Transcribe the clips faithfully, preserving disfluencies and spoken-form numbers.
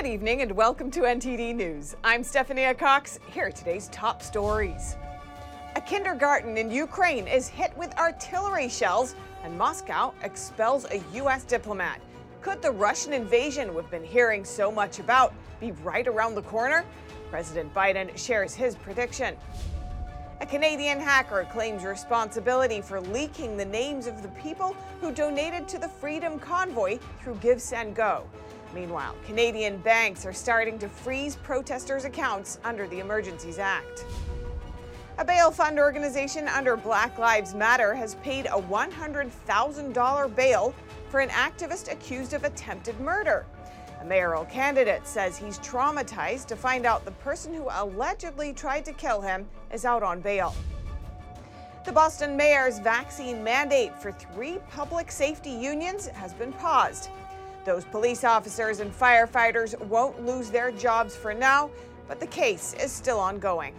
Good evening and welcome to N T D News. I'm Stephanie Cox. Here are today's top stories. A kindergarten in Ukraine is hit with artillery shells and Moscow expels a U S diplomat. Could the Russian invasion we've been hearing so much about be right around the corner? President Biden shares his prediction. A Canadian hacker claims responsibility for leaking the names of the people who donated to the Freedom Convoy through GiveSendGo. Meanwhile, Canadian banks are starting to freeze protesters' accounts under the Emergencies Act. A bail fund organization under Black Lives Matter has paid a one hundred thousand dollars bail for an activist accused of attempted murder. A mayoral candidate says he's traumatized to find out the person who allegedly tried to kill him is out on bail. The Boston mayor's vaccine mandate for three public safety unions has been paused. Those police officers and firefighters won't lose their jobs for now, but the case is still ongoing.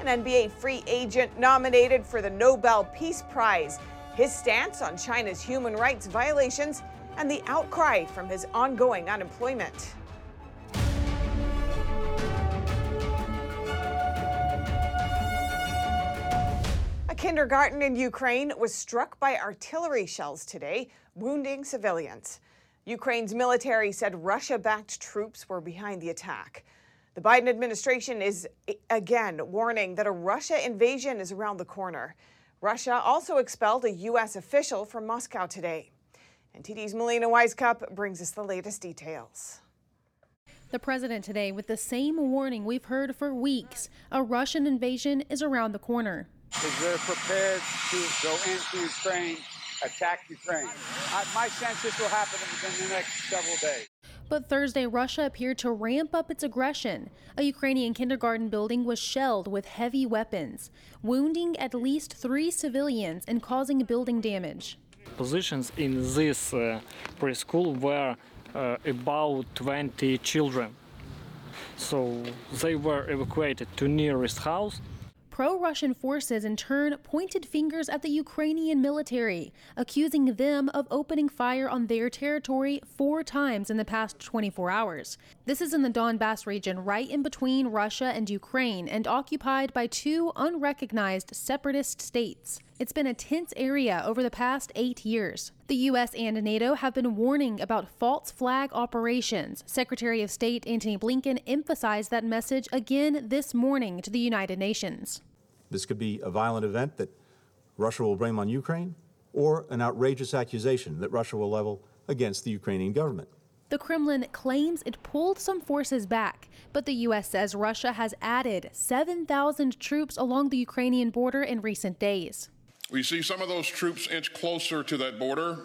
An N B A free agent nominated for the Nobel Peace Prize, his stance on China's human rights violations, and the outcry from his ongoing unemployment. A kindergarten in Ukraine was struck by artillery shells today, wounding civilians. Ukraine's military said Russia-backed troops were behind the attack. The Biden administration is again warning that a Russia invasion is around the corner. Russia also expelled a U S official from Moscow today. N T D's Melina Wisecup brings us the latest details. The president today with the same warning we've heard for weeks. A Russian invasion is around the corner. Because they're prepared to go into Ukraine. Attack Ukraine. I, my sense this will happen within the next several days. But Thursday, Russia appeared to ramp up its aggression. A Ukrainian kindergarten building was shelled with heavy weapons, wounding at least three civilians and causing building damage. Positions in this uh, preschool were uh, about twenty children. So they were evacuated to nearest house. Pro-Russian forces in turn pointed fingers at the Ukrainian military, accusing them of opening fire on their territory four times in the past twenty-four hours. This is in the Donbass region, right in between Russia and Ukraine, and occupied by two unrecognized separatist states. It's been a tense area over the past eight years. The U S and NATO have been warning about false flag operations. Secretary of State Antony Blinken emphasized that message again this morning to the United Nations. This could be a violent event that Russia will blame on Ukraine, or an outrageous accusation that Russia will level against the Ukrainian government. The Kremlin claims it pulled some forces back, but the U S says Russia has added seven thousand troops along the Ukrainian border in recent days. We see some of those troops inch closer to that border.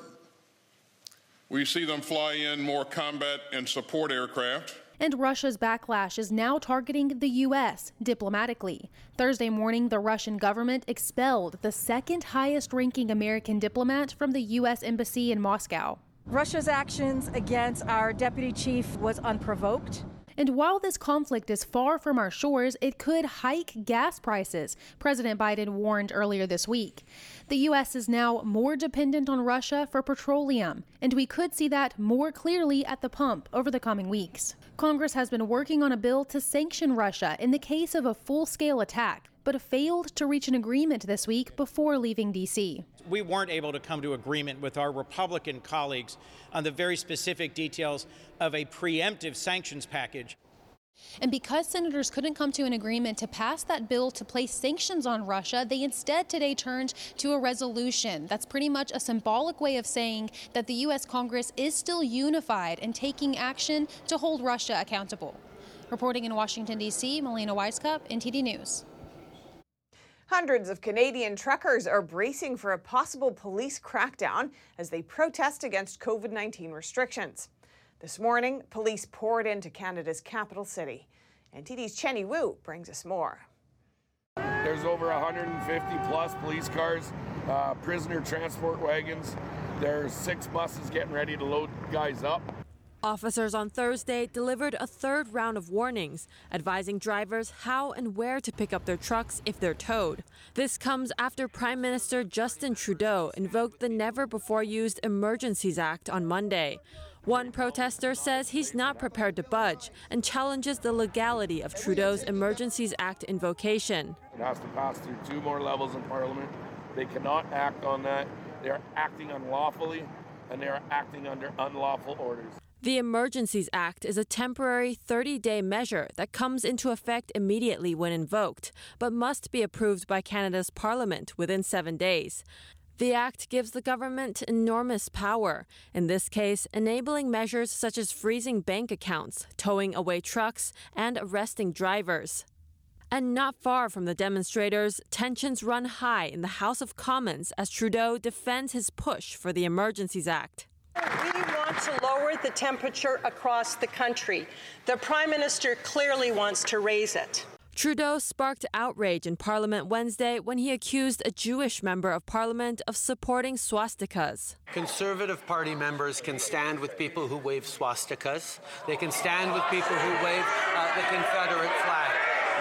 We see them fly in more combat and support aircraft. And Russia's backlash is now targeting the U S diplomatically. Thursday morning, the Russian government expelled the second highest-ranking American diplomat from the U S embassy in Moscow. Russia's actions against our deputy chief was unprovoked. And while this conflict is far from our shores, it could hike gas prices, President Biden warned earlier this week. The U S is now more dependent on Russia for petroleum, and we could see that more clearly at the pump over the coming weeks. Congress has been working on a bill to sanction Russia in the case of a full-scale attack, but failed to reach an agreement this week before leaving D C. We weren't able to come to agreement with our Republican colleagues on the very specific details of a preemptive sanctions package. And because senators couldn't come to an agreement to pass that bill to place sanctions on Russia, they instead today turned to a resolution. That's pretty much a symbolic way of saying that the U S. Congress is still unified and taking action to hold Russia accountable. Reporting in Washington, D C, Melina Wisecup, N T D News. Hundreds of Canadian truckers are bracing for a possible police crackdown as they protest against COVID nineteen restrictions. This morning, police poured into Canada's capital city. N T D's Chenny Wu brings us more. There's over one hundred fifty plus police cars, uh, prisoner transport wagons. There's six buses getting ready to load guys up. Officers on Thursday delivered a third round of warnings, advising drivers how and where to pick up their trucks if they're towed. This comes after Prime Minister Justin Trudeau invoked the never-before-used Emergencies Act on Monday. One protester says he's not prepared to budge and challenges the legality of Trudeau's Emergencies Act invocation. It has to pass through two more levels in Parliament. They cannot act on that. They are acting unlawfully, and they are acting under unlawful orders. The Emergencies Act is a temporary thirty-day measure that comes into effect immediately when invoked, but must be approved by Canada's Parliament within seven days. The Act gives the government enormous power, in this case, enabling measures such as freezing bank accounts, towing away trucks, and arresting drivers. And not far from the demonstrators, tensions run high in the House of Commons as Trudeau defends his push for the Emergencies Act. We want to lower the temperature across the country. The Prime Minister clearly wants to raise it. Trudeau sparked outrage in Parliament Wednesday when he accused a Jewish member of Parliament of supporting swastikas. Conservative Party members can stand with people who wave swastikas. They can stand with people who wave uh, the Confederate flag.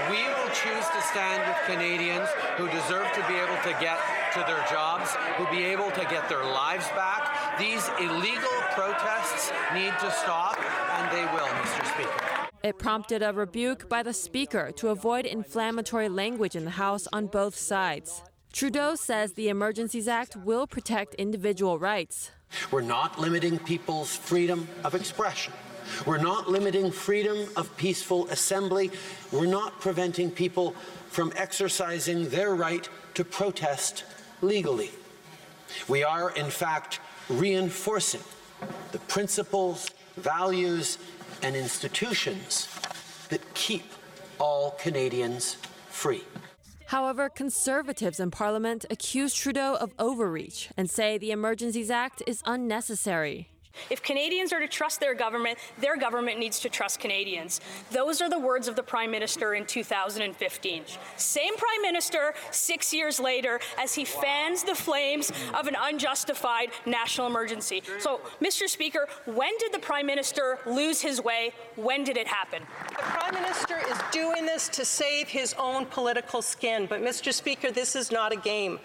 We will choose to stand with Canadians who deserve to be able to get to their jobs, who be able to get their lives back. These illegal protests need to stop, and they will, Mister Speaker. It prompted a rebuke by the Speaker to avoid inflammatory language in the House on both sides. Trudeau says the Emergencies Act will protect individual rights. We're not limiting people's freedom of expression. We're not limiting freedom of peaceful assembly. We're not preventing people from exercising their right to protest legally. We are, in fact, reinforcing the principles, values, and institutions that keep all Canadians free. However, Conservatives in Parliament accuse Trudeau of overreach and say the Emergencies Act is unnecessary. If Canadians are to trust their government, their government needs to trust Canadians. Those are the words of the Prime Minister in two thousand fifteen. Same Prime Minister six years later as he fans the flames of an unjustified national emergency. So, Mister Speaker, when did the Prime Minister lose his way? When did it happen? The Prime Minister is doing this to save his own political skin. But, Mister Speaker, this is not a game.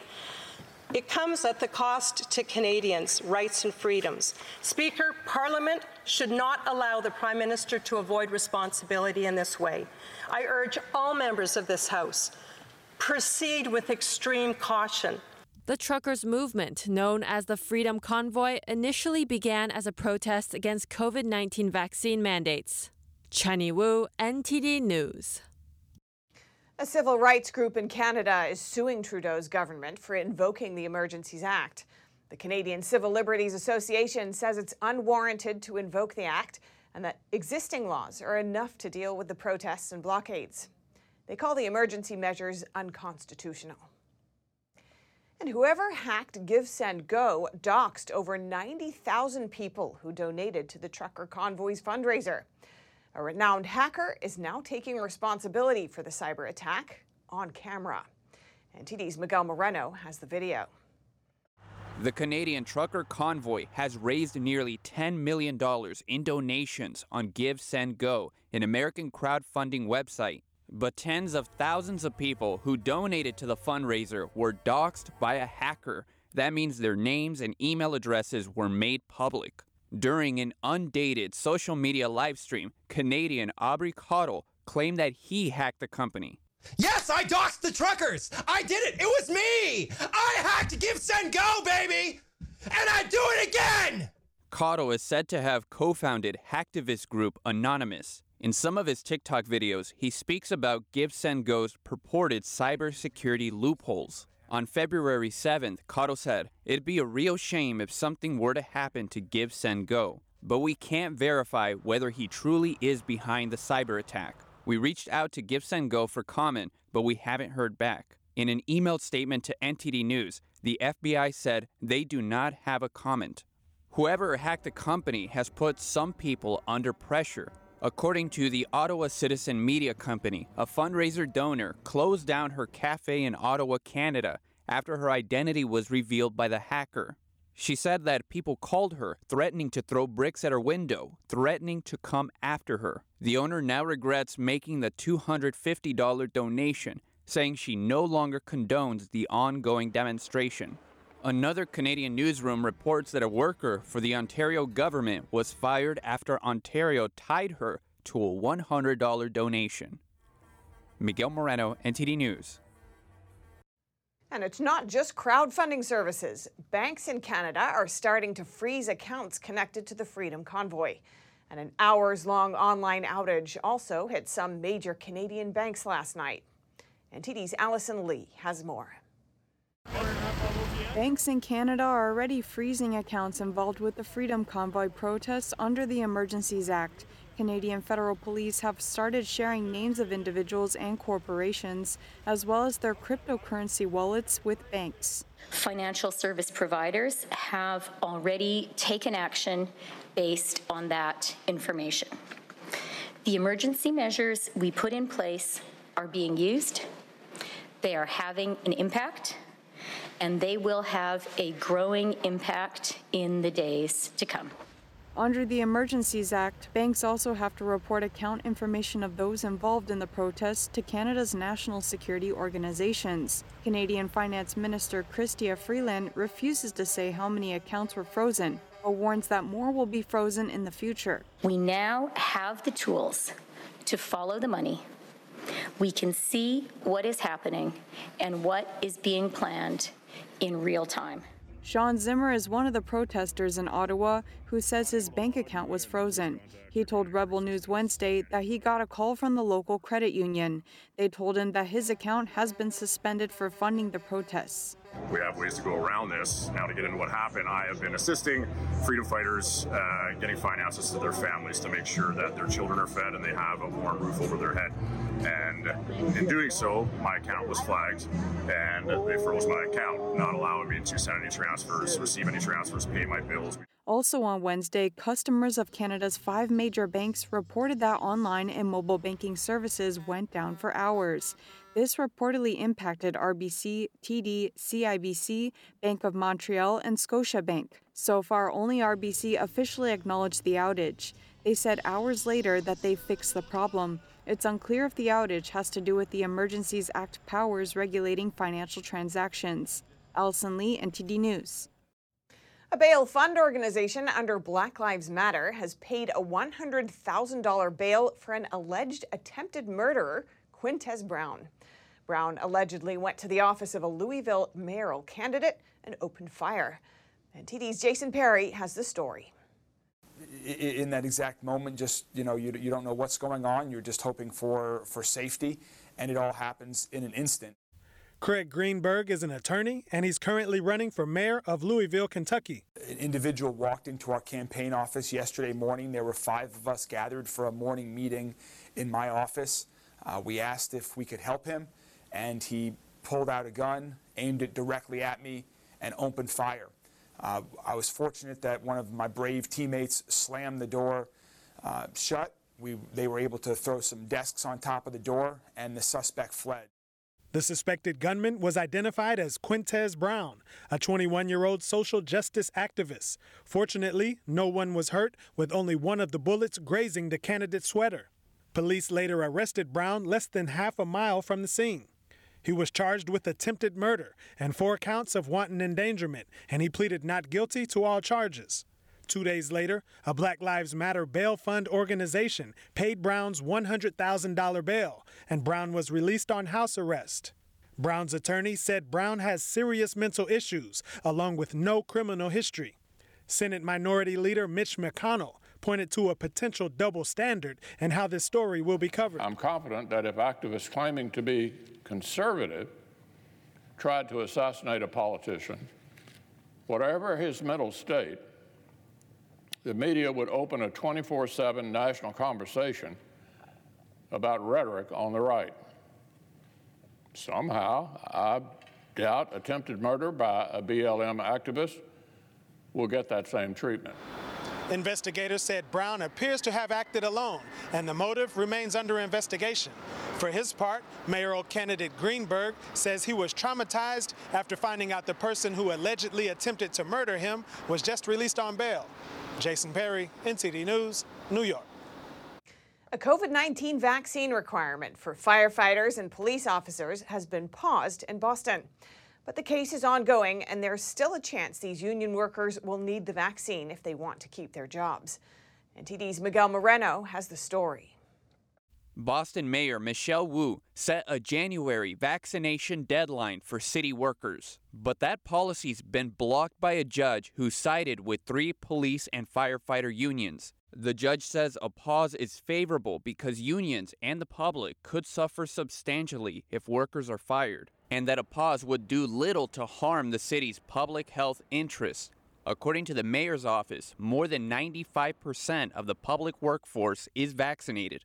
It comes at the cost to Canadians' rights and freedoms. Speaker, Parliament should not allow the Prime Minister to avoid responsibility in this way. I urge all members of this House, proceed with extreme caution. The truckers' movement, known as the Freedom Convoy, initially began as a protest against COVID nineteen vaccine mandates. Chenny Wu, N T D News. A civil rights group in Canada is suing Trudeau's government for invoking the Emergencies Act. The Canadian Civil Liberties Association says it's unwarranted to invoke the act and that existing laws are enough to deal with the protests and blockades. They call the emergency measures unconstitutional. And whoever hacked GiveSendGo doxed over ninety thousand people who donated to the trucker convoy's fundraiser. A renowned hacker is now taking responsibility for the cyber attack on camera. N T D's Miguel Moreno has the video. The Canadian trucker convoy has raised nearly ten million dollars in donations on GiveSendGo, an American crowdfunding website. But tens of thousands of people who donated to the fundraiser were doxxed by a hacker. That means their names and email addresses were made public. During an undated social media live stream, Canadian Aubrey Cottle claimed that he hacked the company. Yes, I doxed the truckers. I did it. It was me. I hacked GiveSendGo, baby. And I do it again. Cottle is said to have co-founded hacktivist group Anonymous. In some of his TikTok videos, he speaks about GiveSendGo's purported cybersecurity loopholes. On February seventh, Cottle said, "It'd be a real shame if something were to happen to GiveSendGo, but we can't verify whether he truly is behind the cyber attack. We reached out to GiveSendGo for comment, but we haven't heard back." In an emailed statement to N T D News, the F B I said they do not have a comment. Whoever hacked the company has put some people under pressure. According to the Ottawa Citizen Media Company, a fundraiser donor closed down her cafe in Ottawa, Canada, after her identity was revealed by the hacker. She said that people called her, threatening to throw bricks at her window, threatening to come after her. The owner now regrets making the two hundred fifty dollars donation, saying she no longer condones the ongoing demonstration. Another Canadian newsroom reports that a worker for the Ontario government was fired after Ontario tied her to a one hundred dollars donation. Miguel Moreno, N T D News. And it's not just crowdfunding services. Banks in Canada are starting to freeze accounts connected to the Freedom Convoy. And an hours-long online outage also hit some major Canadian banks last night. N T D's Allison Lee has more. Banks in Canada are already freezing accounts involved with the Freedom Convoy protests under the Emergencies Act. Canadian federal police have started sharing names of individuals and corporations, as well as their cryptocurrency wallets with banks. Financial service providers have already taken action based on that information. The emergency measures we put in place are being used. They are having an impact, and they will have a growing impact in the days to come. Under the Emergencies Act, banks also have to report account information of those involved in the protests to Canada's national security organizations. Canadian Finance Minister Chrystia Freeland refuses to say how many accounts were frozen, but warns that more will be frozen in the future. We now have the tools to follow the money. We can see what is happening and what is being planned in real time. Sean Zimmer is one of the protesters in Ottawa who says his bank account was frozen. He told Rebel News Wednesday that he got a call from the local credit union. They told him that his account has been suspended for funding the protests. We have ways to go around this. Now, to get into what happened, I have been assisting freedom fighters uh, getting finances to their families to make sure that their children are fed and they have a warm roof over their head. And in doing so, my account was flagged and they froze my account, not allowing me to send any transfers, receive any transfers, pay my bills. Also on Wednesday, customers of Canada's five major banks reported that online and mobile banking services went down for hours. This reportedly impacted R B C, T D, C I B C, Bank of Montreal, and Scotiabank. So far, only R B C officially acknowledged the outage. They said hours later that they fixed the problem. It's unclear if the outage has to do with the Emergencies Act powers regulating financial transactions. Allison Lee, N T D News. A bail fund organization under Black Lives Matter has paid a one hundred thousand dollars bail for an alleged attempted murderer, Quintez Brown. Brown allegedly went to the office of a Louisville mayoral candidate and opened fire. N T D's Jason Perry has the story. In that exact moment, just, you know, you, you don't know what's going on. You're just hoping for, for safety, and it all happens in an instant. Craig Greenberg is an attorney, and he's currently running for mayor of Louisville, Kentucky. An individual walked into our campaign office yesterday morning. There were five of us gathered for a morning meeting in my office. Uh, we asked if we could help him, and he pulled out a gun, aimed it directly at me, and opened fire. Uh, I was fortunate that one of my brave teammates slammed the door uh, shut. We, they were able to throw some desks on top of the door, and the suspect fled. The suspected gunman was identified as Quintez Brown, a twenty-one-year-old social justice activist. Fortunately, no one was hurt, with only one of the bullets grazing the candidate's sweater. Police later arrested Brown less than half a mile from the scene. He was charged with attempted murder and four counts of wanton endangerment, and he pleaded not guilty to all charges. Two days later, a Black Lives Matter bail fund organization paid Brown's one hundred thousand dollars bail, and Brown was released on house arrest. Brown's attorney said Brown has serious mental issues, along with no criminal history. Senate Minority Leader Mitch McConnell pointed to a potential double standard and how this story will be covered. I'm confident that if activists claiming to be conservative tried to assassinate a politician, whatever his mental state, the media would open a twenty-four seven national conversation about rhetoric on the right. Somehow, I doubt attempted murder by a B L M activist will get that same treatment. Investigators said Brown appears to have acted alone, and the motive remains under investigation. For his part, mayoral candidate Greenberg says he was traumatized after finding out the person who allegedly attempted to murder him was just released on bail. Jason Perry, N T D News, New York. A COVID nineteen vaccine requirement for firefighters and police officers has been paused in Boston. But the case is ongoing, and there's still a chance these union workers will need the vaccine if they want to keep their jobs. N T D's Miguel Moreno has the story. Boston Mayor Michelle Wu set a January vaccination deadline for city workers, but that policy's been blocked by a judge who sided with three police and firefighter unions. The judge says a pause is favorable because unions and the public could suffer substantially if workers are fired, and that a pause would do little to harm the city's public health interests. According to the mayor's office, more than ninety-five percent of the public workforce is vaccinated.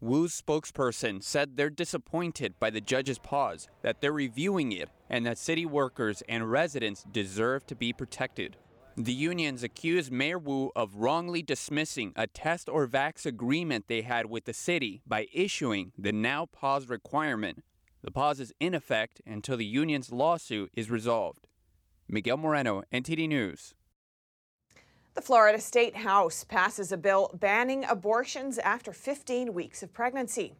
Wu's spokesperson said they're disappointed by the judge's pause, that they're reviewing it, and that city workers and residents deserve to be protected. The unions accused Mayor Wu of wrongly dismissing a test or vax agreement they had with the city by issuing the now pause requirement. The pause is in effect until the union's lawsuit is resolved. Miguel Moreno, N T D News. The Florida State House passes a bill banning abortions after fifteen weeks of pregnancy.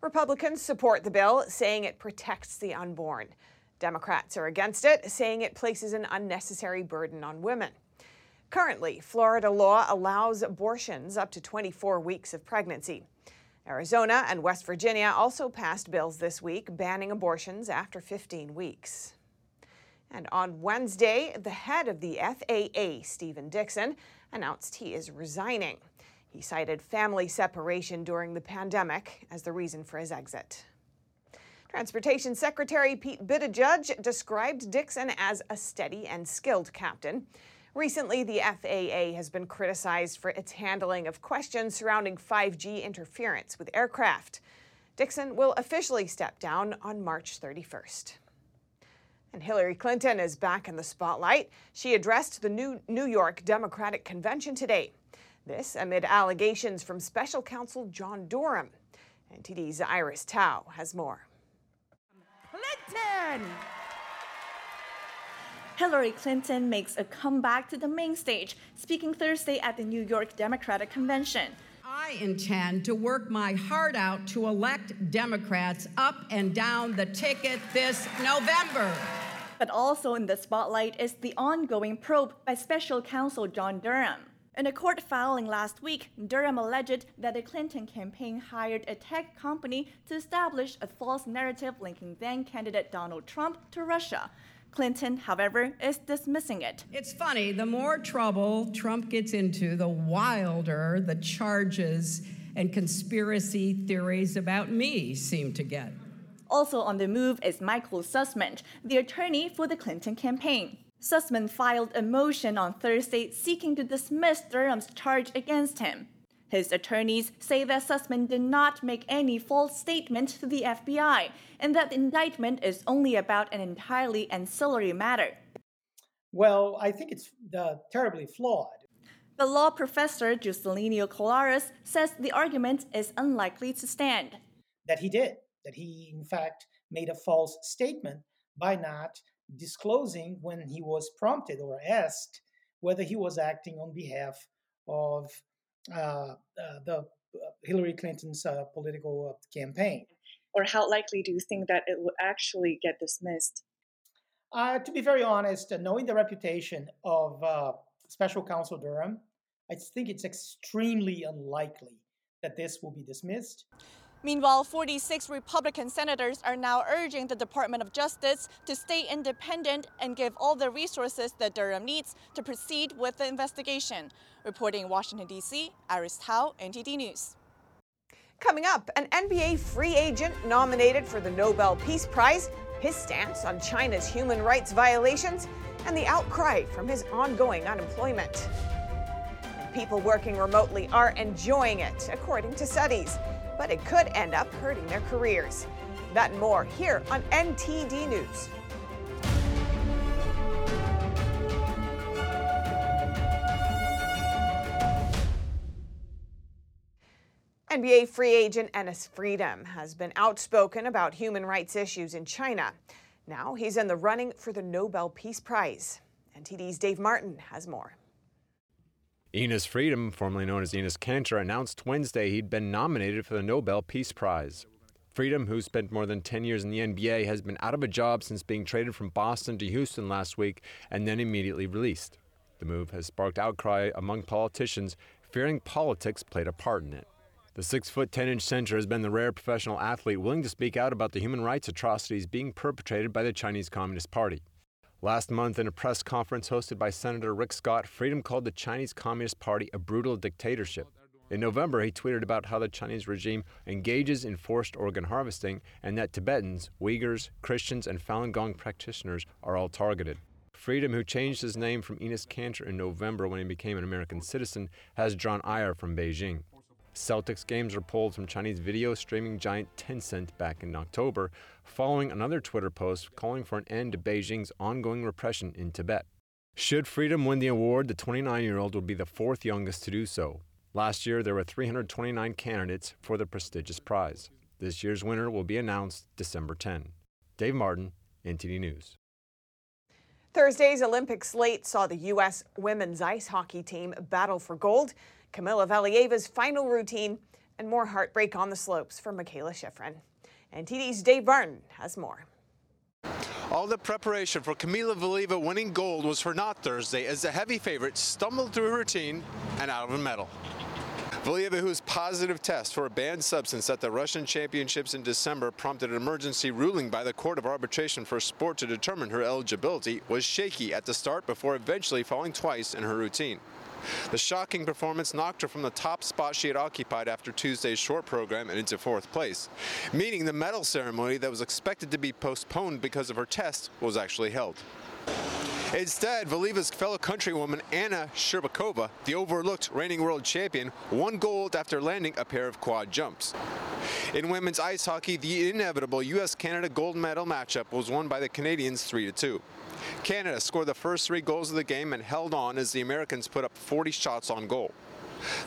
Republicans support the bill, saying it protects the unborn. Democrats are against it, saying it places an unnecessary burden on women. Currently, Florida law allows abortions up to twenty-four weeks of pregnancy. Arizona and West Virginia also passed bills this week banning abortions after fifteen weeks. And on Wednesday, the head of the F A A, Stephen Dixon, announced he is resigning. He cited family separation during the pandemic as the reason for his exit. Transportation Secretary Pete Buttigieg described Dixon as a steady and skilled captain. Recently, the F A A has been criticized for its handling of questions surrounding five G interference with aircraft. Dixon will officially step down on March thirty-first. And Hillary Clinton is back in the spotlight. She addressed the new New York Democratic Convention today. This amid allegations from Special Counsel John Durham. N T D's Iris Tao has more. Clinton! Hillary Clinton makes a comeback to the main stage, speaking Thursday at the New York Democratic Convention. I intend to work my heart out to elect Democrats up and down the ticket this November. But also in the spotlight is the ongoing probe by Special Counsel John Durham. In a court filing last week, Durham alleged that the Clinton campaign hired a tech company to establish a false narrative linking then-candidate Donald Trump to Russia. Clinton, however, is dismissing it. It's funny, the more trouble Trump gets into, the wilder the charges and conspiracy theories about me seem to get. Also on the move is Michael Sussman, the attorney for the Clinton campaign. Sussman filed a motion on Thursday seeking to dismiss Durham's charge against him. His attorneys say that Sussman did not make any false statement to the F B I and that the indictment is only about an entirely ancillary matter. Well, I think it's uh, terribly flawed. The law professor Juscelino Colares says the argument is unlikely to stand. That he did, that he in fact made a false statement by not disclosing when he was prompted or asked whether he was acting on behalf of Uh, uh, the uh, Hillary Clinton's uh, political uh, campaign. Or how likely do you think that it will actually get dismissed? Uh, to be very honest, uh, knowing the reputation of uh, Special Counsel Durham, I think it's extremely unlikely that this will be dismissed. Meanwhile, forty-six Republican senators are now urging the Department of Justice to stay independent and give all the resources that Durham needs to proceed with the investigation. Reporting in Washington, D C, Iris Tao, N T D News. Coming up, an N B A free agent nominated for the Nobel Peace Prize, his stance on China's human rights violations, and the outcry from his ongoing unemployment. And people working remotely are enjoying it, according to studies, but it could end up hurting their careers. That and more here on N T D News. N B A free agent Enes Freedom has been outspoken about human rights issues in China. Now he's in the running for the Nobel Peace Prize. N T D's Dave Martin has more. Enes Freedom, formerly known as Enes Kanter, announced Wednesday he'd been nominated for the Nobel Peace Prize. Freedom, who spent more than ten years in the N B A, has been out of a job since being traded from Boston to Houston last week and then immediately released. The move has sparked outcry among politicians, fearing politics played a part in it. The six foot ten inch center has been the rare professional athlete willing to speak out about the human rights atrocities being perpetrated by the Chinese Communist Party. Last month, in a press conference hosted by Senator Rick Scott, Freedom called the Chinese Communist Party a brutal dictatorship. In November, he tweeted about how the Chinese regime engages in forced organ harvesting and that Tibetans, Uyghurs, Christians, and Falun Gong practitioners are all targeted. Freedom, who changed his name from Enes Kanter in November when he became an American citizen, has drawn ire from Beijing. Celtics games are pulled from Chinese video streaming giant Tencent back in October, following another Twitter post calling for an end to Beijing's ongoing repression in Tibet. Should Freedom win the award, the twenty-nine-year-old would be the fourth youngest to do so. Last year, there were three hundred twenty-nine candidates for the prestigious prize. This year's winner will be announced December tenth. Dave Martin, N T D News. Thursday's Olympic slate saw the U S women's ice hockey team battle for gold, Kamila Valieva's final routine, and more heartbreak on the slopes for Michaela Schifrin. N T D's Dave Barton has more. All the preparation for Kamila Valieva winning gold was for naught Thursday as the heavy favorite stumbled through a routine and out of a medal. Valieva, whose positive test for a banned substance at the Russian Championships in December prompted an emergency ruling by the Court of Arbitration for Sport to determine her eligibility, was shaky at the start before eventually falling twice in her routine. The shocking performance knocked her from the top spot she had occupied after Tuesday's short program and into fourth place, meaning the medal ceremony that was expected to be postponed because of her test was actually held. Instead, Valieva's fellow countrywoman Anna Sherbakova, the overlooked reigning world champion, won gold after landing a pair of quad jumps. In women's ice hockey, the inevitable U S Canada gold medal matchup was won by the Canadians three to two. Canada scored the first three goals of the game and held on as the Americans put up forty shots on goal.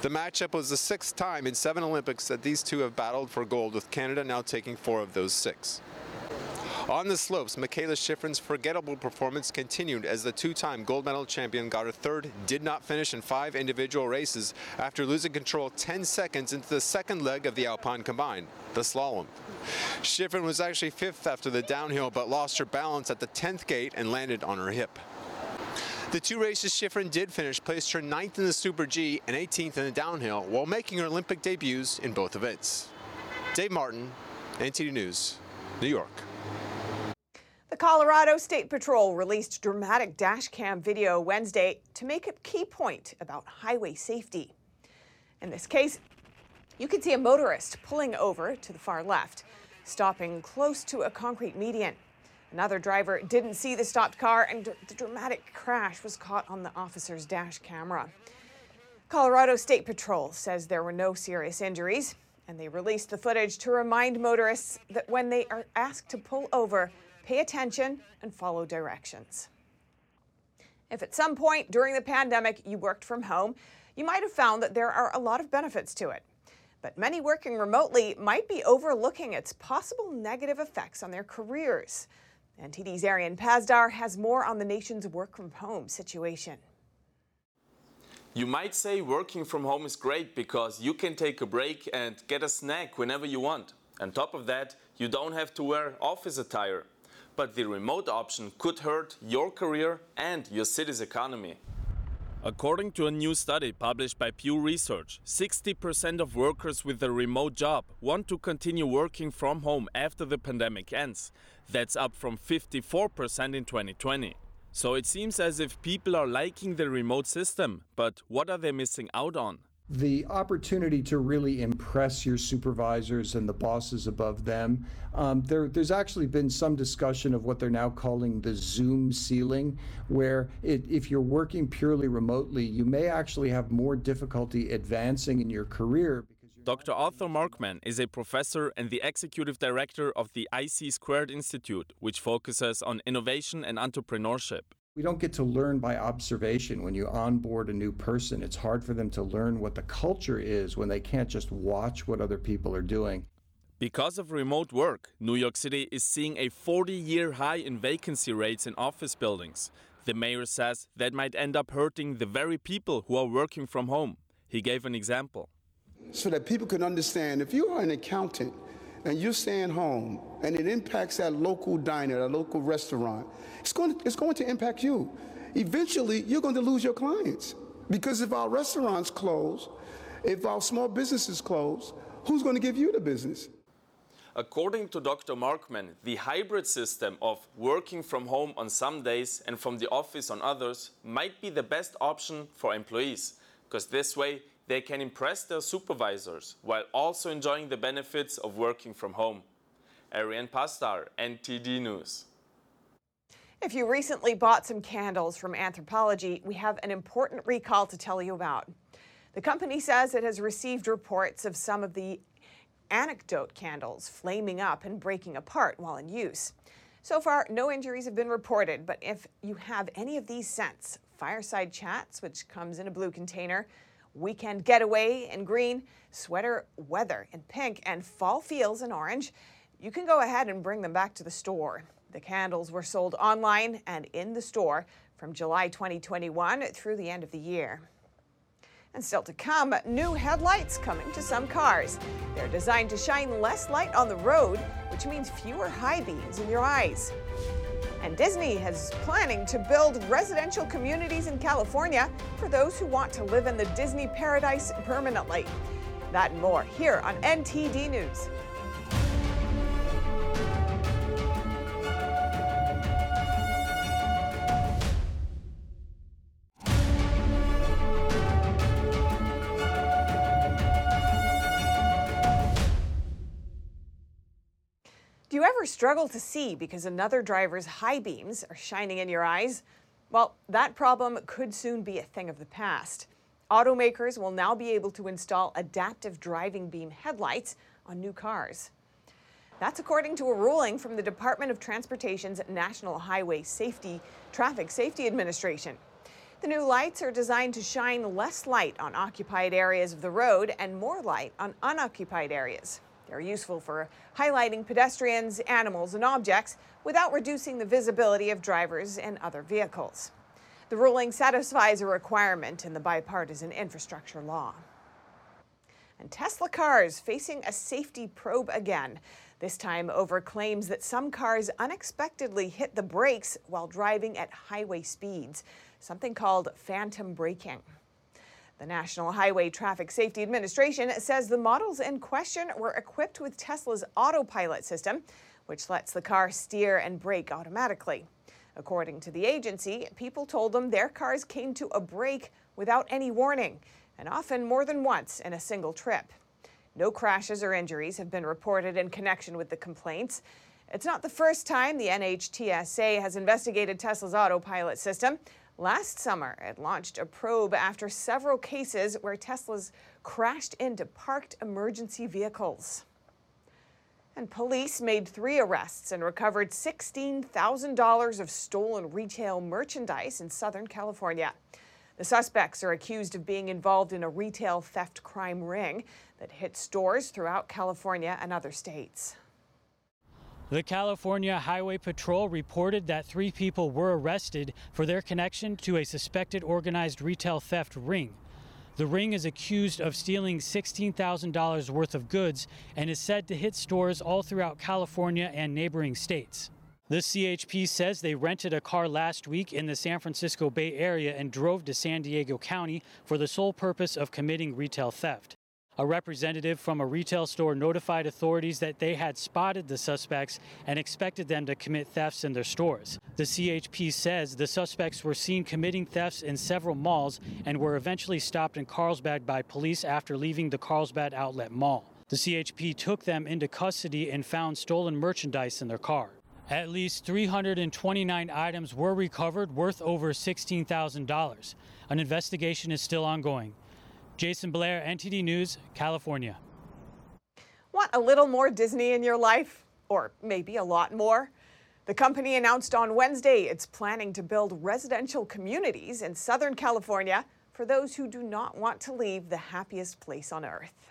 The matchup was the sixth time in seven Olympics that these two have battled for gold, with Canada now taking four of those six. On the slopes, Michaela Schifrin's forgettable performance continued as the two-time gold medal champion got her third, did not finish in five individual races after losing control ten seconds into the second leg of the Alpine Combined, the slalom. Schifrin was actually fifth after the downhill but lost her balance at the tenth gate and landed on her hip. The two races Schifrin did finish placed her ninth in the Super G and eighteenth in the downhill while making her Olympic debuts in both events. Dave Martin, N T D News, New York. The Colorado State Patrol released dramatic dash cam video Wednesday to make a key point about highway safety. In this case, you can see a motorist pulling over to the far left, stopping close to a concrete median. Another driver didn't see the stopped car, and the dramatic crash was caught on the officer's dash camera. Colorado State Patrol says there were no serious injuries, and they released the footage to remind motorists that when they are asked to pull over, pay attention and follow directions. If at some point during the pandemic you worked from home, you might have found that there are a lot of benefits to it. But many working remotely might be overlooking its possible negative effects on their careers. N T D's Ariane Pazdar has more on the nation's work from home situation. You might say working from home is great because you can take a break and get a snack whenever you want. On top of that, you don't have to wear office attire. But the remote option could hurt your career and your city's economy. According to a new study published by Pew Research, sixty percent of workers with a remote job want to continue working from home after the pandemic ends. That's up from fifty-four percent in twenty twenty. So it seems as if people are liking the remote system, but what are they missing out on? The opportunity to really impress your supervisors and the bosses above them. Um, there, there's actually been some discussion of what they're now calling the Zoom ceiling, where it, if you're working purely remotely, you may actually have more difficulty advancing in your career. Doctor Arthur Markman is a professor and the executive director of the I C Squared Institute, which focuses on innovation and entrepreneurship. We don't get to learn by observation. When you onboard a new person, it's hard for them to learn what the culture is when they can't just watch what other people are doing. Because of remote work, New York City is seeing a forty-year high in vacancy rates in office buildings. The mayor says that might end up hurting the very people who are working from home. He gave an example. So that people can understand, if you are an accountant and you're staying home and it impacts that local diner, that local restaurant, it's going to, it's going to impact you. Eventually, you're going to lose your clients. Because if our restaurants close, if our small businesses close, who's going to give you the business? According to Doctor Markman, the hybrid system of working from home on some days and from the office on others might be the best option for employees, because this way they can impress their supervisors while also enjoying the benefits of working from home. Ariane Pazdar, N T D News. If you recently bought some candles from Anthropology, we have an important recall to tell you about. The company says it has received reports of some of the anecdote candles flaming up and breaking apart while in use. So far, no injuries have been reported, but if you have any of these scents, Fireside Chats, which comes in a blue container, Weekend Getaway in green, Sweater Weather in pink, and Fall Feels in orange, you can go ahead and bring them back to the store. The candles were sold online and in the store from July twenty twenty-one through the end of the year. And still to come, new headlights coming to some cars. They're designed to shine less light on the road, which means fewer high beams in your eyes. And Disney is planning to build residential communities in California for those who want to live in the Disney paradise permanently. That and more here on N T D News. Do you ever struggle to see because another driver's high beams are shining in your eyes? Well, that problem could soon be a thing of the past. Automakers will now be able to install adaptive driving beam headlights on new cars. That's according to a ruling from the Department of Transportation's National Highway Safety Traffic Safety Administration. The new lights are designed to shine less light on occupied areas of the road and more light on unoccupied areas. They're useful for highlighting pedestrians, animals, and objects without reducing the visibility of drivers and other vehicles. The ruling satisfies a requirement in the bipartisan infrastructure law. And Tesla cars facing a safety probe again, this time over claims that some cars unexpectedly hit the brakes while driving at highway speeds, something called phantom braking. The National Highway Traffic Safety Administration says the models in question were equipped with Tesla's autopilot system, which lets the car steer and brake automatically. According to the agency, people told them their cars came to a brake without any warning, and often more than once in a single trip. No crashes or injuries have been reported in connection with the complaints. It's not the first time the N H T S A has investigated Tesla's autopilot system. Last summer, it launched a probe after several cases where Teslas crashed into parked emergency vehicles. And police made three arrests and recovered sixteen thousand dollars of stolen retail merchandise in Southern California. The suspects are accused of being involved in a retail theft crime ring that hit stores throughout California and other states. The California Highway Patrol reported that three people were arrested for their connection to a suspected organized retail theft ring. The ring is accused of stealing sixteen thousand dollars worth of goods and is said to hit stores all throughout California and neighboring states. The C H P says they rented a car last week in the San Francisco Bay Area and drove to San Diego County for the sole purpose of committing retail theft. A representative from a retail store notified authorities that they had spotted the suspects and expected them to commit thefts in their stores. The C H P says the suspects were seen committing thefts in several malls and were eventually stopped in Carlsbad by police after leaving the Carlsbad Outlet Mall. The C H P took them into custody and found stolen merchandise in their car. At least three hundred twenty-nine items were recovered worth over sixteen thousand dollars. An investigation is still ongoing. Jason Blair, N T D News, California. Want a little more Disney in your life? Or maybe a lot more? The company announced on Wednesday it's planning to build residential communities in Southern California for those who do not want to leave the happiest place on earth.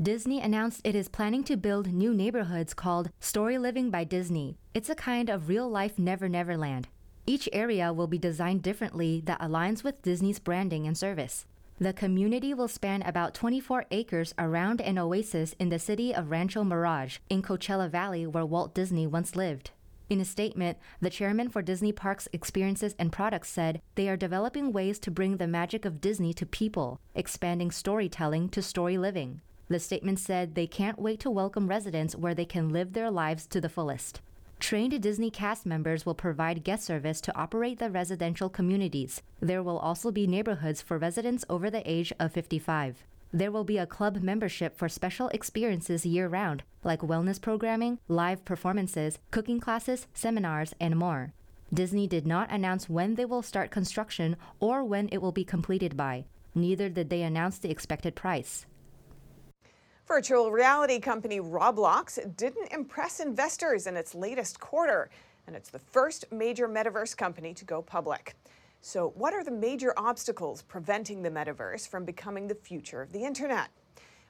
Disney announced it is planning to build new neighborhoods called Story Living by Disney. It's a kind of real-life Never Never Land. Each area will be designed differently that aligns with Disney's branding and service. The community will span about twenty-four acres around an oasis in the city of Rancho Mirage in Coachella Valley, where Walt Disney once lived. In a statement, the chairman for Disney Parks Experiences and Products said they are developing ways to bring the magic of Disney to people, expanding storytelling to story living. The statement said they can't wait to welcome residents where they can live their lives to the fullest. Trained Disney cast members will provide guest service to operate the residential communities. There will also be neighborhoods for residents over the age of fifty-five. There will be a club membership for special experiences year-round, like wellness programming, live performances, cooking classes, seminars, and more. Disney did not announce when they will start construction or when it will be completed by. Neither did they announce the expected price. Virtual reality company Roblox didn't impress investors in its latest quarter, and it's the first major metaverse company to go public. So what are the major obstacles preventing the metaverse from becoming the future of the internet?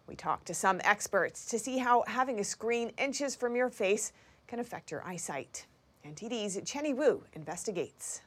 We talked to some experts to see how having a screen inches from your face can affect your eyesight. N T D's Chenny Wu investigates.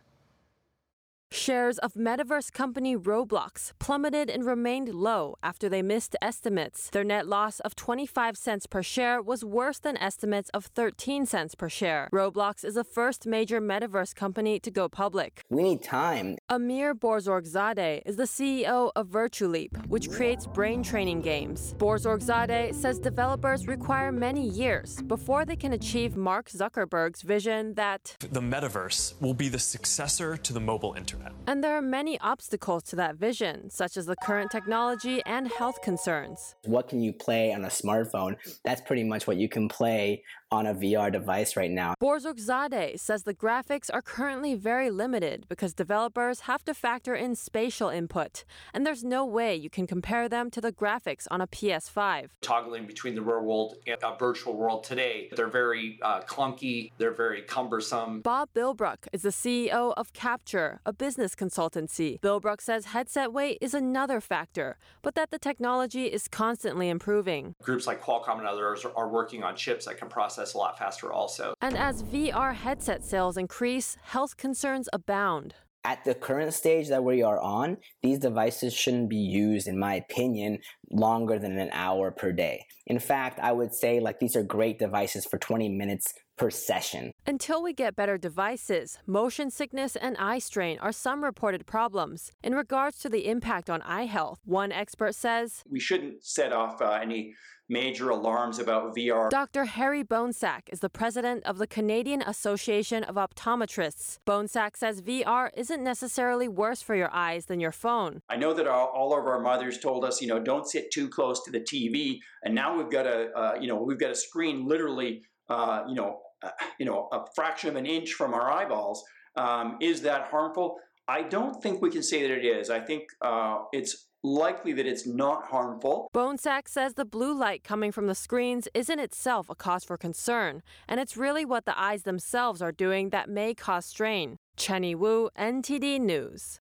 Shares of metaverse company Roblox plummeted and remained low after they missed estimates. Their net loss of twenty-five cents per share was worse than estimates of thirteen cents per share. Roblox is the first major metaverse company to go public. We need time. Amir Borzorgzadeh is the C E O of Virtuleap, which creates brain training games. Borzorgzadeh says developers require many years before they can achieve Mark Zuckerberg's vision that the metaverse will be the successor to the mobile internet. And there are many obstacles to that vision, such as the current technology and health concerns. What can you play on a smartphone? That's pretty much what you can play on a V R device right now. Borzorgzadeh says the graphics are currently very limited because developers have to factor in spatial input, and there's no way you can compare them to the graphics on a P S five. Toggling between the real world and a virtual world today, they're very uh, clunky, they're very cumbersome. Bob Bilbrook is the C E O of Capture, a business consultancy. Bilbrook says headset weight is another factor, but that the technology is constantly improving. Groups like Qualcomm and others are working on chips that can process a lot faster also. And as V R headset sales increase, health concerns abound. At the current stage that we are on, these devices shouldn't be used, in my opinion, longer than an hour per day. In fact, I would say like these are great devices for twenty minutes per session. Until we get better devices, motion sickness and eye strain are some reported problems. In regards to the impact on eye health, one expert says, we shouldn't set off uh, any major alarms about V R. Doctor Harry Bonesack is the president of the Canadian Association of Optometrists. Bonesack says V R isn't necessarily worse for your eyes than your phone. I know that our, all of our mothers told us, you know, don't sit too close to the T V, and now we've got a, uh, you know, we've got a screen literally, uh, you know, uh, you know, a fraction of an inch from our eyeballs. Um, is that harmful? I don't think we can say that it is. I think uh, it's likely that it's not harmful. Bonesack says the blue light coming from the screens isn't itself a cause for concern, and it's really what the eyes themselves are doing that may cause strain. Chenny Wu, N T D News.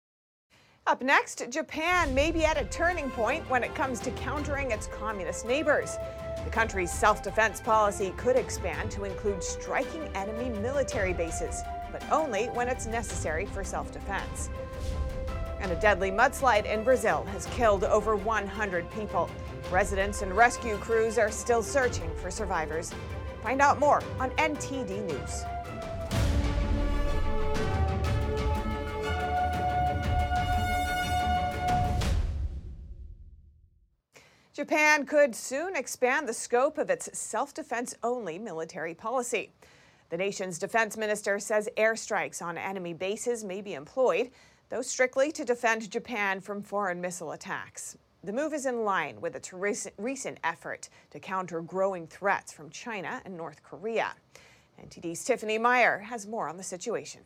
Up next, Japan may be at a turning point when it comes to countering its communist neighbors. The country's self-defense policy could expand to include striking enemy military bases, but only when it's necessary for self-defense. And a deadly mudslide in Brazil has killed over one hundred people. Residents and rescue crews are still searching for survivors. Find out more on N T D News. Japan could soon expand the scope of its self-defense-only military policy. The nation's defense minister says airstrikes on enemy bases may be employed, though strictly to defend Japan from foreign missile attacks. The move is in line with its recent effort to counter growing threats from China and North Korea. N T D's Tiffany Meyer has more on the situation.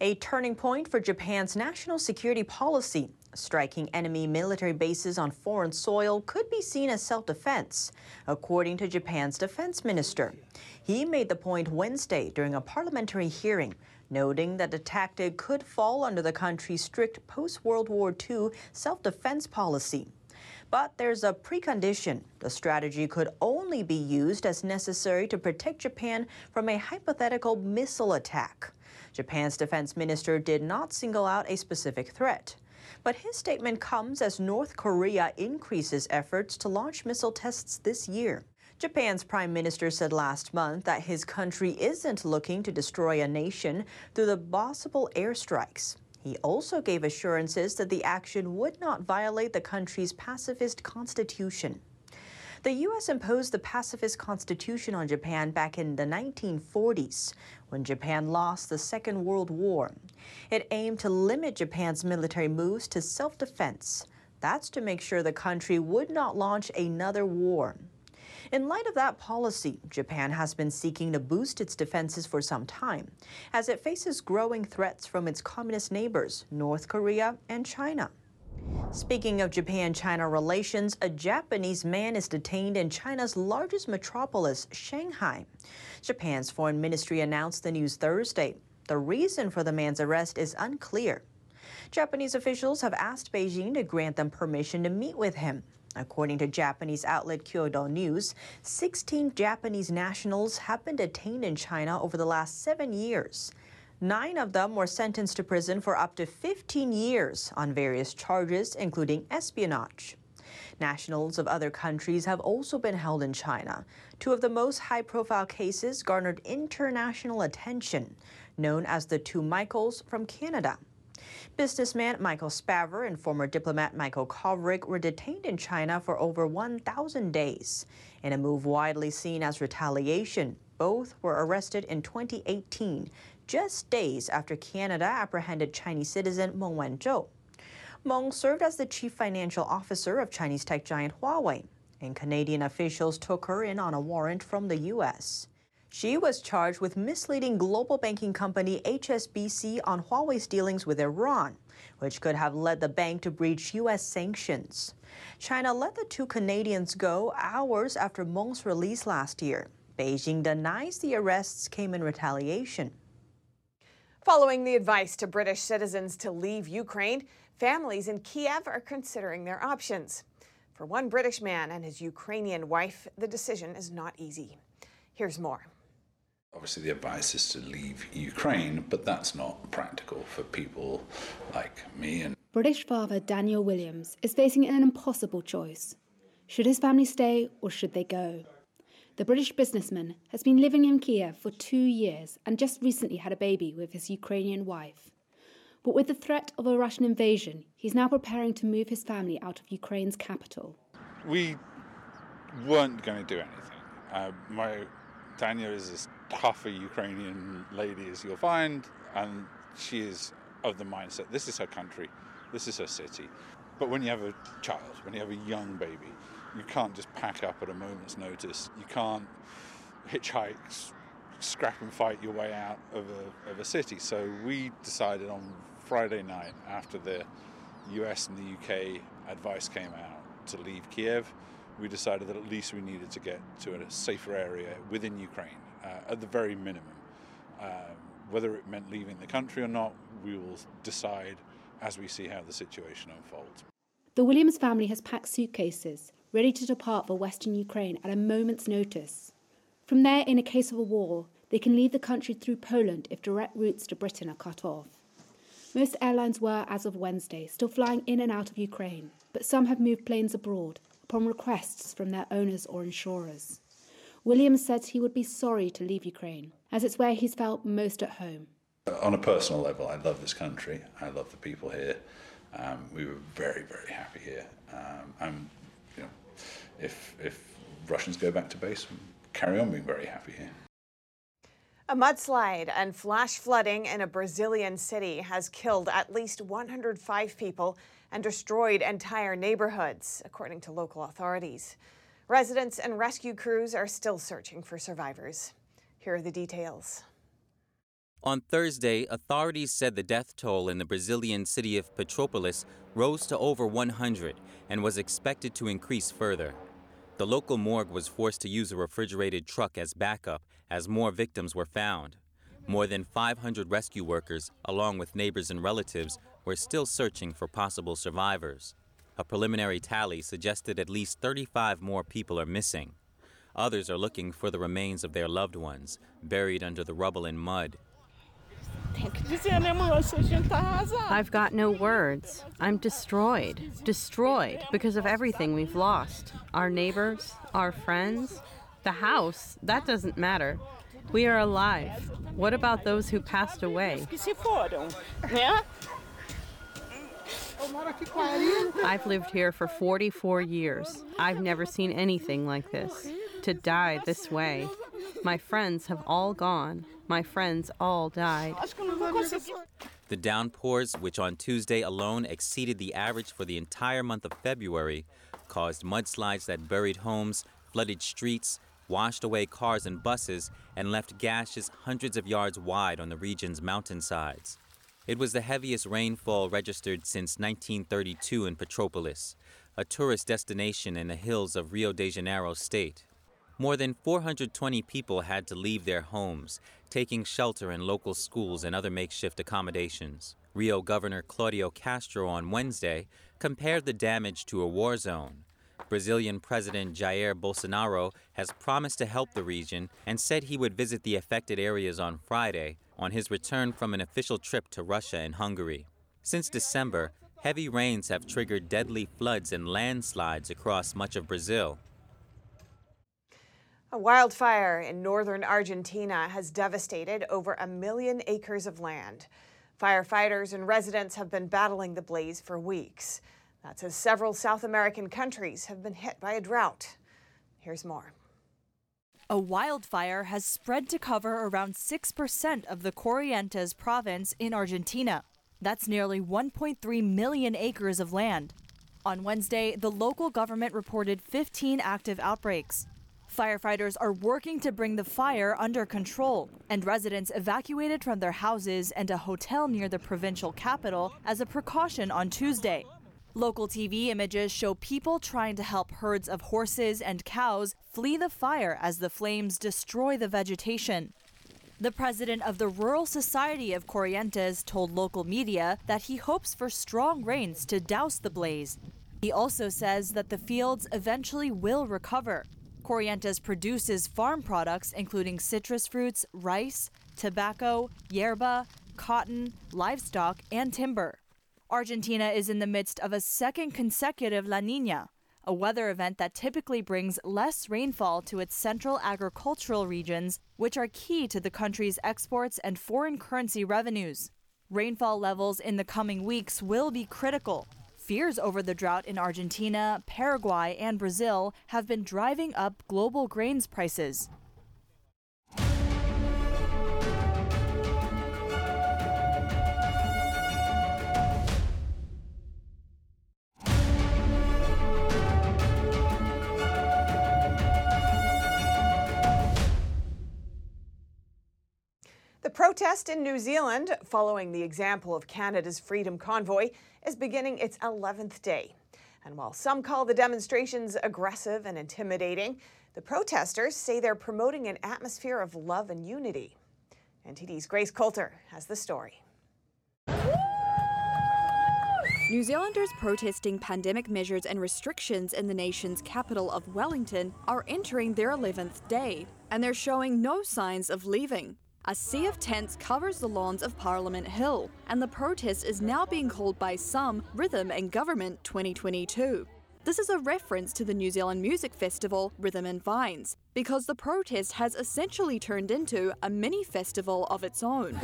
A turning point for Japan's national security policy. Striking enemy military bases on foreign soil could be seen as self-defense, according to Japan's defense minister. He made the point Wednesday during a parliamentary hearing, noting that the tactic could fall under the country's strict post-World War Two self-defense policy. But there's a precondition. The strategy could only be used as necessary to protect Japan from a hypothetical missile attack. Japan's defense minister did not single out a specific threat. But his statement comes as North Korea increases efforts to launch missile tests this year. Japan's prime minister said last month that his country isn't looking to destroy a nation through the possible airstrikes. He also gave assurances that the action would not violate the country's pacifist constitution. The U S imposed the pacifist constitution on Japan back in the nineteen forties, when Japan lost the Second World War. It aimed to limit Japan's military moves to self-defense. That's to make sure the country would not launch another war. In light of that policy, Japan has been seeking to boost its defenses for some time, as it faces growing threats from its communist neighbors, North Korea and China. Speaking of Japan-China relations, a Japanese man is detained in China's largest metropolis, Shanghai. Japan's foreign ministry announced the news Thursday. The reason for the man's arrest is unclear. Japanese officials have asked Beijing to grant them permission to meet with him. According to Japanese outlet Kyodo News, sixteen Japanese nationals have been detained in China over the last seven years. Nine of them were sentenced to prison for up to fifteen years on various charges, including espionage. Nationals of other countries have also been held in China. Two of the most high-profile cases garnered international attention, known as the two Michaels from Canada. Businessman Michael Spavor and former diplomat Michael Kovrig were detained in China for over one thousand days. In a move widely seen as retaliation, both were arrested in twenty eighteen, just days after Canada apprehended Chinese citizen Meng Wanzhou. Meng served as the chief financial officer of Chinese tech giant Huawei, and Canadian officials took her in on a warrant from the U S. She was charged with misleading global banking company H S B C on Huawei's dealings with Iran, which could have led the bank to breach U S sanctions. China let the two Canadians go hours after Meng's release last year. Beijing denies the arrests came in retaliation. Following the advice to British citizens to leave Ukraine, families in Kiev are considering their options. For one British man and his Ukrainian wife, the decision is not easy. Here's more. Obviously, the advice is to leave Ukraine, but that's not practical for people like me. And British father Daniel Williams is facing an impossible choice. Should his family stay or should they go? The British businessman has been living in Kiev for two years and just recently had a baby with his Ukrainian wife. But with the threat of a Russian invasion, he's now preparing to move his family out of Ukraine's capital. We weren't going to do anything. Uh, my Tanya is as tough a Ukrainian lady as you'll find, and she is of the mindset, this is her country, this is her city. But when you have a child, when you have a young baby, you can't just pack up at a moment's notice. You can't hitchhike, scrap and fight your way out of a, of a city. So we decided on Friday night, after the U S and the U K advice came out to leave Kiev, we decided that at least we needed to get to a safer area within Ukraine, uh, at the very minimum. Uh, whether it meant leaving the country or not, we will decide as we see how the situation unfolds. The Williams family has packed suitcases, ready to depart for Western Ukraine at a moment's notice. From there, in a case of a war, they can leave the country through Poland if direct routes to Britain are cut off. Most airlines were, as of Wednesday, still flying in and out of Ukraine, but some have moved planes abroad, upon requests from their owners or insurers. Williams said he would be sorry to leave Ukraine, as it's where he's felt most at home. On a personal level, I love this country. I love the people here. Um, we were very, very happy here. Um, and you know, if, if Russians go back to base, we'll carry on being very happy here. A mudslide and flash flooding in a Brazilian city has killed at least one hundred five people and destroyed entire neighborhoods, according to local authorities. Residents and rescue crews are still searching for survivors. Here are the details. On Thursday, authorities said the death toll in the Brazilian city of Petropolis rose to over one hundred and was expected to increase further. The local morgue was forced to use a refrigerated truck as backup as more victims were found. More than five hundred rescue workers, along with neighbors and relatives, were still searching for possible survivors. A preliminary tally suggested at least thirty-five more people are missing. Others are looking for the remains of their loved ones, buried under the rubble and mud. I've got no words. I'm destroyed, destroyed because of everything we've lost. Our neighbors, our friends, the house, that doesn't matter. We are alive. What about those who passed away? I've lived here for forty-four years. I've never seen anything like this. To die this way. My friends have all gone. My friends all died. The downpours, which on Tuesday alone exceeded the average for the entire month of February, caused mudslides that buried homes, flooded streets, washed away cars and buses, and left gashes hundreds of yards wide on the region's mountainsides. It was the heaviest rainfall registered since nineteen thirty-two in Petropolis, a tourist destination in the hills of Rio de Janeiro state. More than four hundred twenty people had to leave their homes, taking shelter in local schools and other makeshift accommodations. Rio Governor Claudio Castro on Wednesday compared the damage to a war zone. Brazilian President Jair Bolsonaro has promised to help the region and said he would visit the affected areas on Friday on his return from an official trip to Russia and Hungary. Since December, heavy rains have triggered deadly floods and landslides across much of Brazil. A wildfire in northern Argentina has devastated over a million acres of land. Firefighters and residents have been battling the blaze for weeks. That's as several South American countries have been hit by a drought. Here's more. A wildfire has spread to cover around six percent of the Corrientes province in Argentina. That's nearly one point three million acres of land. On Wednesday, the local government reported fifteen active outbreaks. Firefighters are working to bring the fire under control, and residents evacuated from their houses and a hotel near the provincial capital as a precaution on Tuesday. Local T V images show people trying to help herds of horses and cows flee the fire as the flames destroy the vegetation. The president of the Rural Society of Corrientes told local media that he hopes for strong rains to douse the blaze. He also says that the fields eventually will recover. Corrientes produces farm products including citrus fruits, rice, tobacco, yerba, cotton, livestock, and timber. Argentina is in the midst of a second consecutive La Niña, a weather event that typically brings less rainfall to its central agricultural regions, which are key to the country's exports and foreign currency revenues. Rainfall levels in the coming weeks will be critical. Fears over the drought in Argentina, Paraguay, and Brazil have been driving up global grains prices. The protest in New Zealand, following the example of Canada's Freedom Convoy, is beginning its eleventh day. And while some call the demonstrations aggressive and intimidating, the protesters say they're promoting an atmosphere of love and unity. N T D's Grace Coulter has the story. New Zealanders protesting pandemic measures and restrictions in the nation's capital of Wellington are entering their eleventh day, and they're showing no signs of leaving. A sea of tents covers the lawns of Parliament Hill, and the protest is now being called by some Rhythm and Government twenty twenty-two. This is a reference to the New Zealand music festival Rhythm and Vines, because the protest has essentially turned into a mini festival of its own.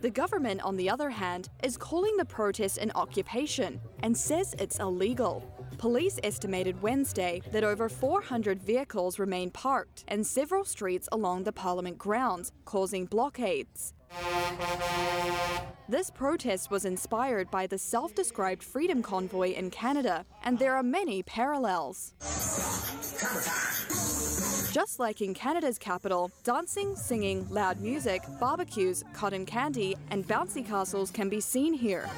The government, on the other hand, is calling the protest an occupation and says it's illegal. Police estimated Wednesday that over four hundred vehicles remain parked in several streets along the Parliament grounds, causing blockades. This protest was inspired by the self-described Freedom Convoy in Canada, and there are many parallels. Just like in Canada's capital, dancing, singing, loud music, barbecues, cotton candy, and bouncy castles can be seen here.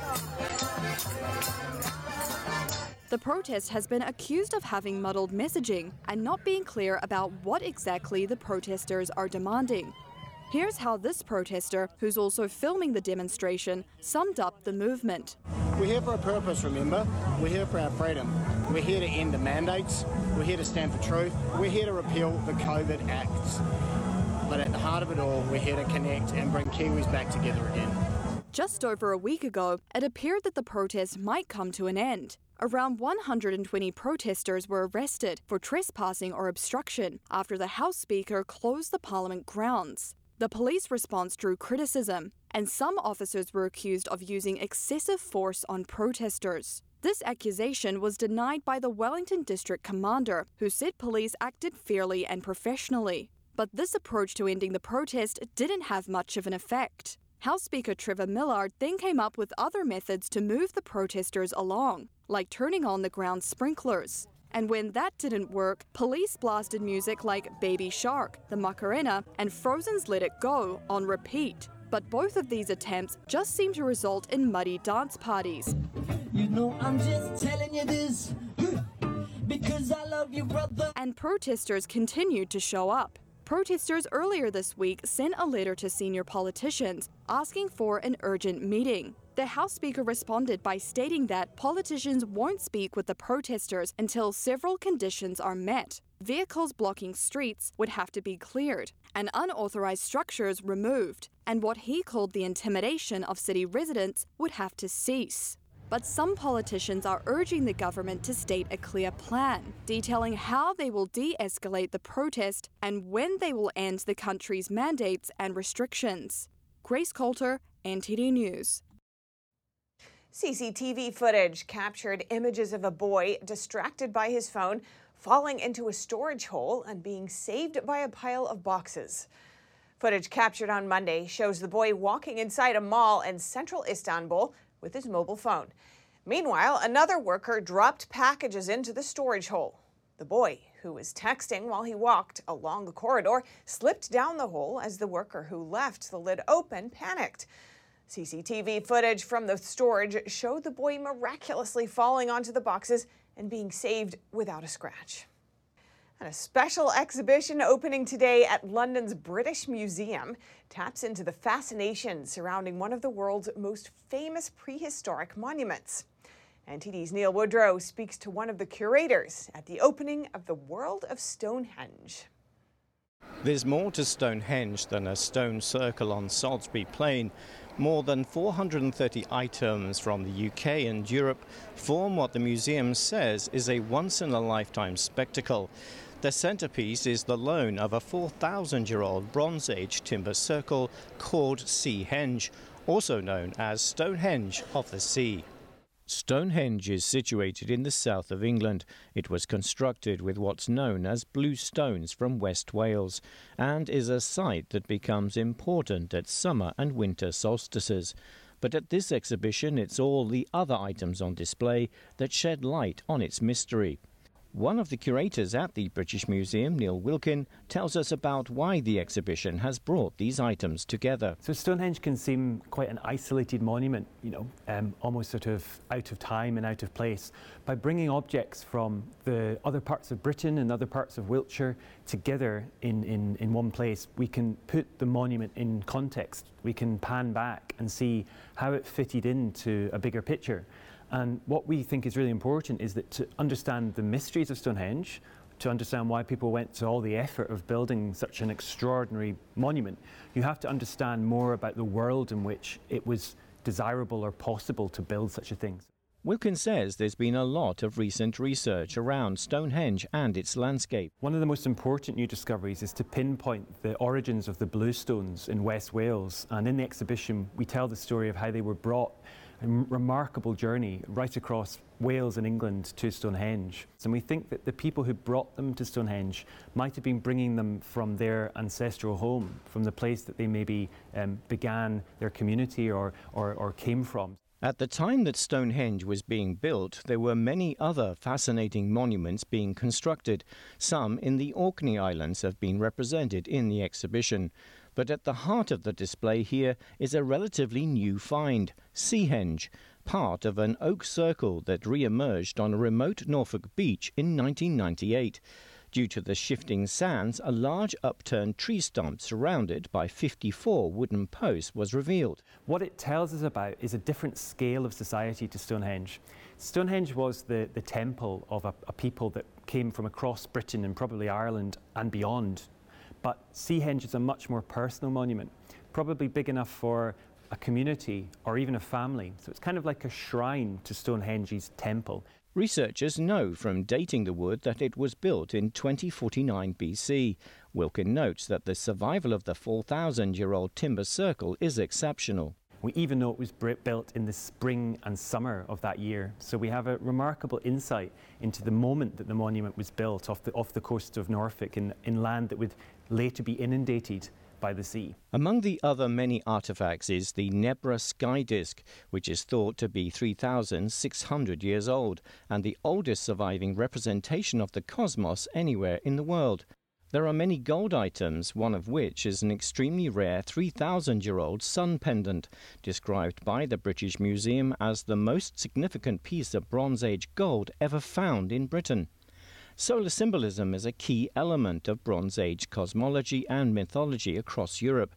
The protest has been accused of having muddled messaging and not being clear about what exactly the protesters are demanding. Here's how this protester, who's also filming the demonstration, summed up the movement. We're here for a purpose, remember? We're here for our freedom. We're here to end the mandates. We're here to stand for truth. We're here to repeal the COVID acts. But at the heart of it all, we're here to connect and bring Kiwis back together again. Just over a week ago, it appeared that the protest might come to an end. Around one hundred twenty protesters were arrested for trespassing or obstruction after the House Speaker closed the Parliament grounds. The police response drew criticism, and some officers were accused of using excessive force on protesters. This accusation was denied by the Wellington District Commander, who said police acted fairly and professionally. But this approach to ending the protest didn't have much of an effect. House Speaker Trevor Millard then came up with other methods to move the protesters along, like turning on the ground sprinklers. And when that didn't work, police blasted music like Baby Shark, the Macarena, and Frozen's Let It Go on repeat. But both of these attempts just seem to result in muddy dance parties. You know I'm just telling you this, because I love you, brother. And protesters continued to show up. Protesters earlier this week sent a letter to senior politicians asking for an urgent meeting. The House Speaker responded by stating that politicians won't speak with the protesters until several conditions are met. Vehicles blocking streets would have to be cleared and unauthorised structures removed, and what he called the intimidation of city residents would have to cease. But some politicians are urging the government to state a clear plan, detailing how they will de-escalate the protest and when they will end the country's mandates and restrictions. Grace Coulter, N T D News. C C T V footage captured images of a boy distracted by his phone, falling into a storage hole and being saved by a pile of boxes. Footage captured on Monday shows the boy walking inside a mall in central Istanbul with his mobile phone. Meanwhile, another worker dropped packages into the storage hole. The boy, who was texting while he walked along the corridor, slipped down the hole as the worker who left the lid open panicked. C C T V footage from the storage showed the boy miraculously falling onto the boxes and being saved without a scratch. And a special exhibition opening today at London's British Museum taps into the fascination surrounding one of the world's most famous prehistoric monuments. N T D's Neil Woodrow speaks to one of the curators at the opening of the World of Stonehenge. There's more to Stonehenge than a stone circle on Salisbury Plain. More than four hundred thirty items from the U K and Europe form what the museum says is a once-in-a-lifetime spectacle. The centerpiece is the loan of a four thousand year old Bronze Age timber circle called Seahenge, also known as Stonehenge of the Sea. Stonehenge is situated in the south of England. It was constructed with what's known as blue stones from West Wales and is a site that becomes important at summer and winter solstices. But at this exhibition, it's all the other items on display that shed light on its mystery. One of the curators at the British Museum, Neil Wilkin, tells us about why the exhibition has brought these items together. So Stonehenge can seem quite an isolated monument, you know, um, almost sort of out of time and out of place. By bringing objects from the other parts of Britain and other parts of Wiltshire together in, in, in one place, we can put the monument in context. We can pan back and see how it fitted into a bigger picture. And what we think is really important is that to understand the mysteries of Stonehenge, to understand why people went to all the effort of building such an extraordinary monument, you have to understand more about the world in which it was desirable or possible to build such a thing. Wilkin says there's been a lot of recent research around Stonehenge and its landscape. One of the most important new discoveries is to pinpoint the origins of the bluestones in West Wales. And in the exhibition, we tell the story of how they were brought a remarkable journey right across Wales and England to Stonehenge. And we think that the people who brought them to Stonehenge might have been bringing them from their ancestral home, from the place that they maybe um, began their community or, or, or came from. At the time that Stonehenge was being built, there were many other fascinating monuments being constructed. Some in the Orkney Islands have been represented in the exhibition. But at the heart of the display here is a relatively new find, Seahenge, part of an oak circle that re-emerged on a remote Norfolk beach in nineteen ninety-eight. Due to the shifting sands, a large upturned tree stump surrounded by fifty-four wooden posts was revealed. What it tells us about is a different scale of society to Stonehenge. Stonehenge was the, the temple of a, a people that came from across Britain and probably Ireland and beyond. But Seahenge is a much more personal monument, probably big enough for a community or even a family. So it's kind of like a shrine to Stonehenge's temple. Researchers know from dating the wood that it was built in twenty forty-nine B C. Wilkin notes that the survival of the four thousand year old timber circle is exceptional. We even know it was built in the spring and summer of that year. So we have a remarkable insight into the moment that the monument was built off the, off the coast of Norfolk in, in land that would later be inundated by the sea. Among the other many artefacts is the Nebra sky disk, which is thought to be three thousand six hundred years old and the oldest surviving representation of the cosmos anywhere in the world. There are many gold items, one of which is an extremely rare three thousand year old sun pendant, described by the British Museum as the most significant piece of Bronze Age gold ever found in Britain. Solar symbolism is a key element of Bronze Age cosmology and mythology across Europe.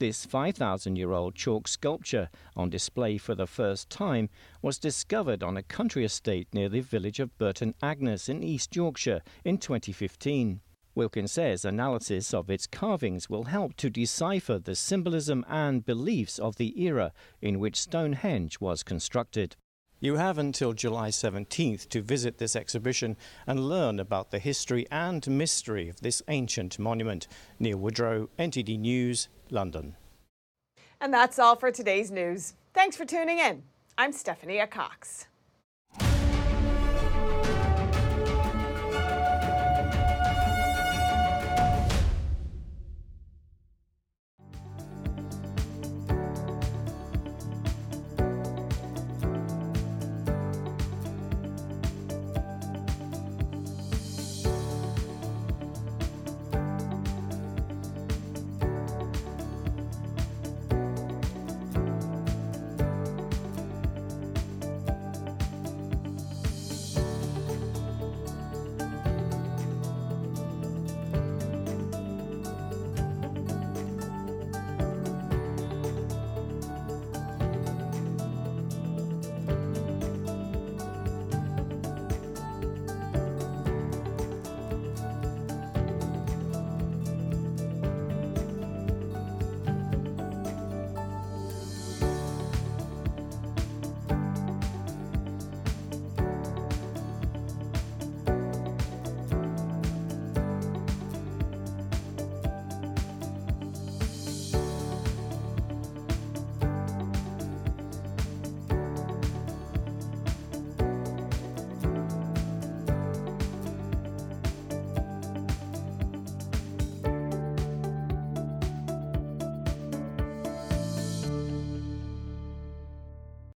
This five thousand year old chalk sculpture, on display for the first time, was discovered on a country estate near the village of Burton Agnes in East Yorkshire in twenty fifteen. Wilkin says analysis of its carvings will help to decipher the symbolism and beliefs of the era in which Stonehenge was constructed. You have until July seventeenth to visit this exhibition and learn about the history and mystery of this ancient monument. Neil Woodrow, N T D News, London. And that's all for today's news. Thanks for tuning in. I'm Stephanie Cox.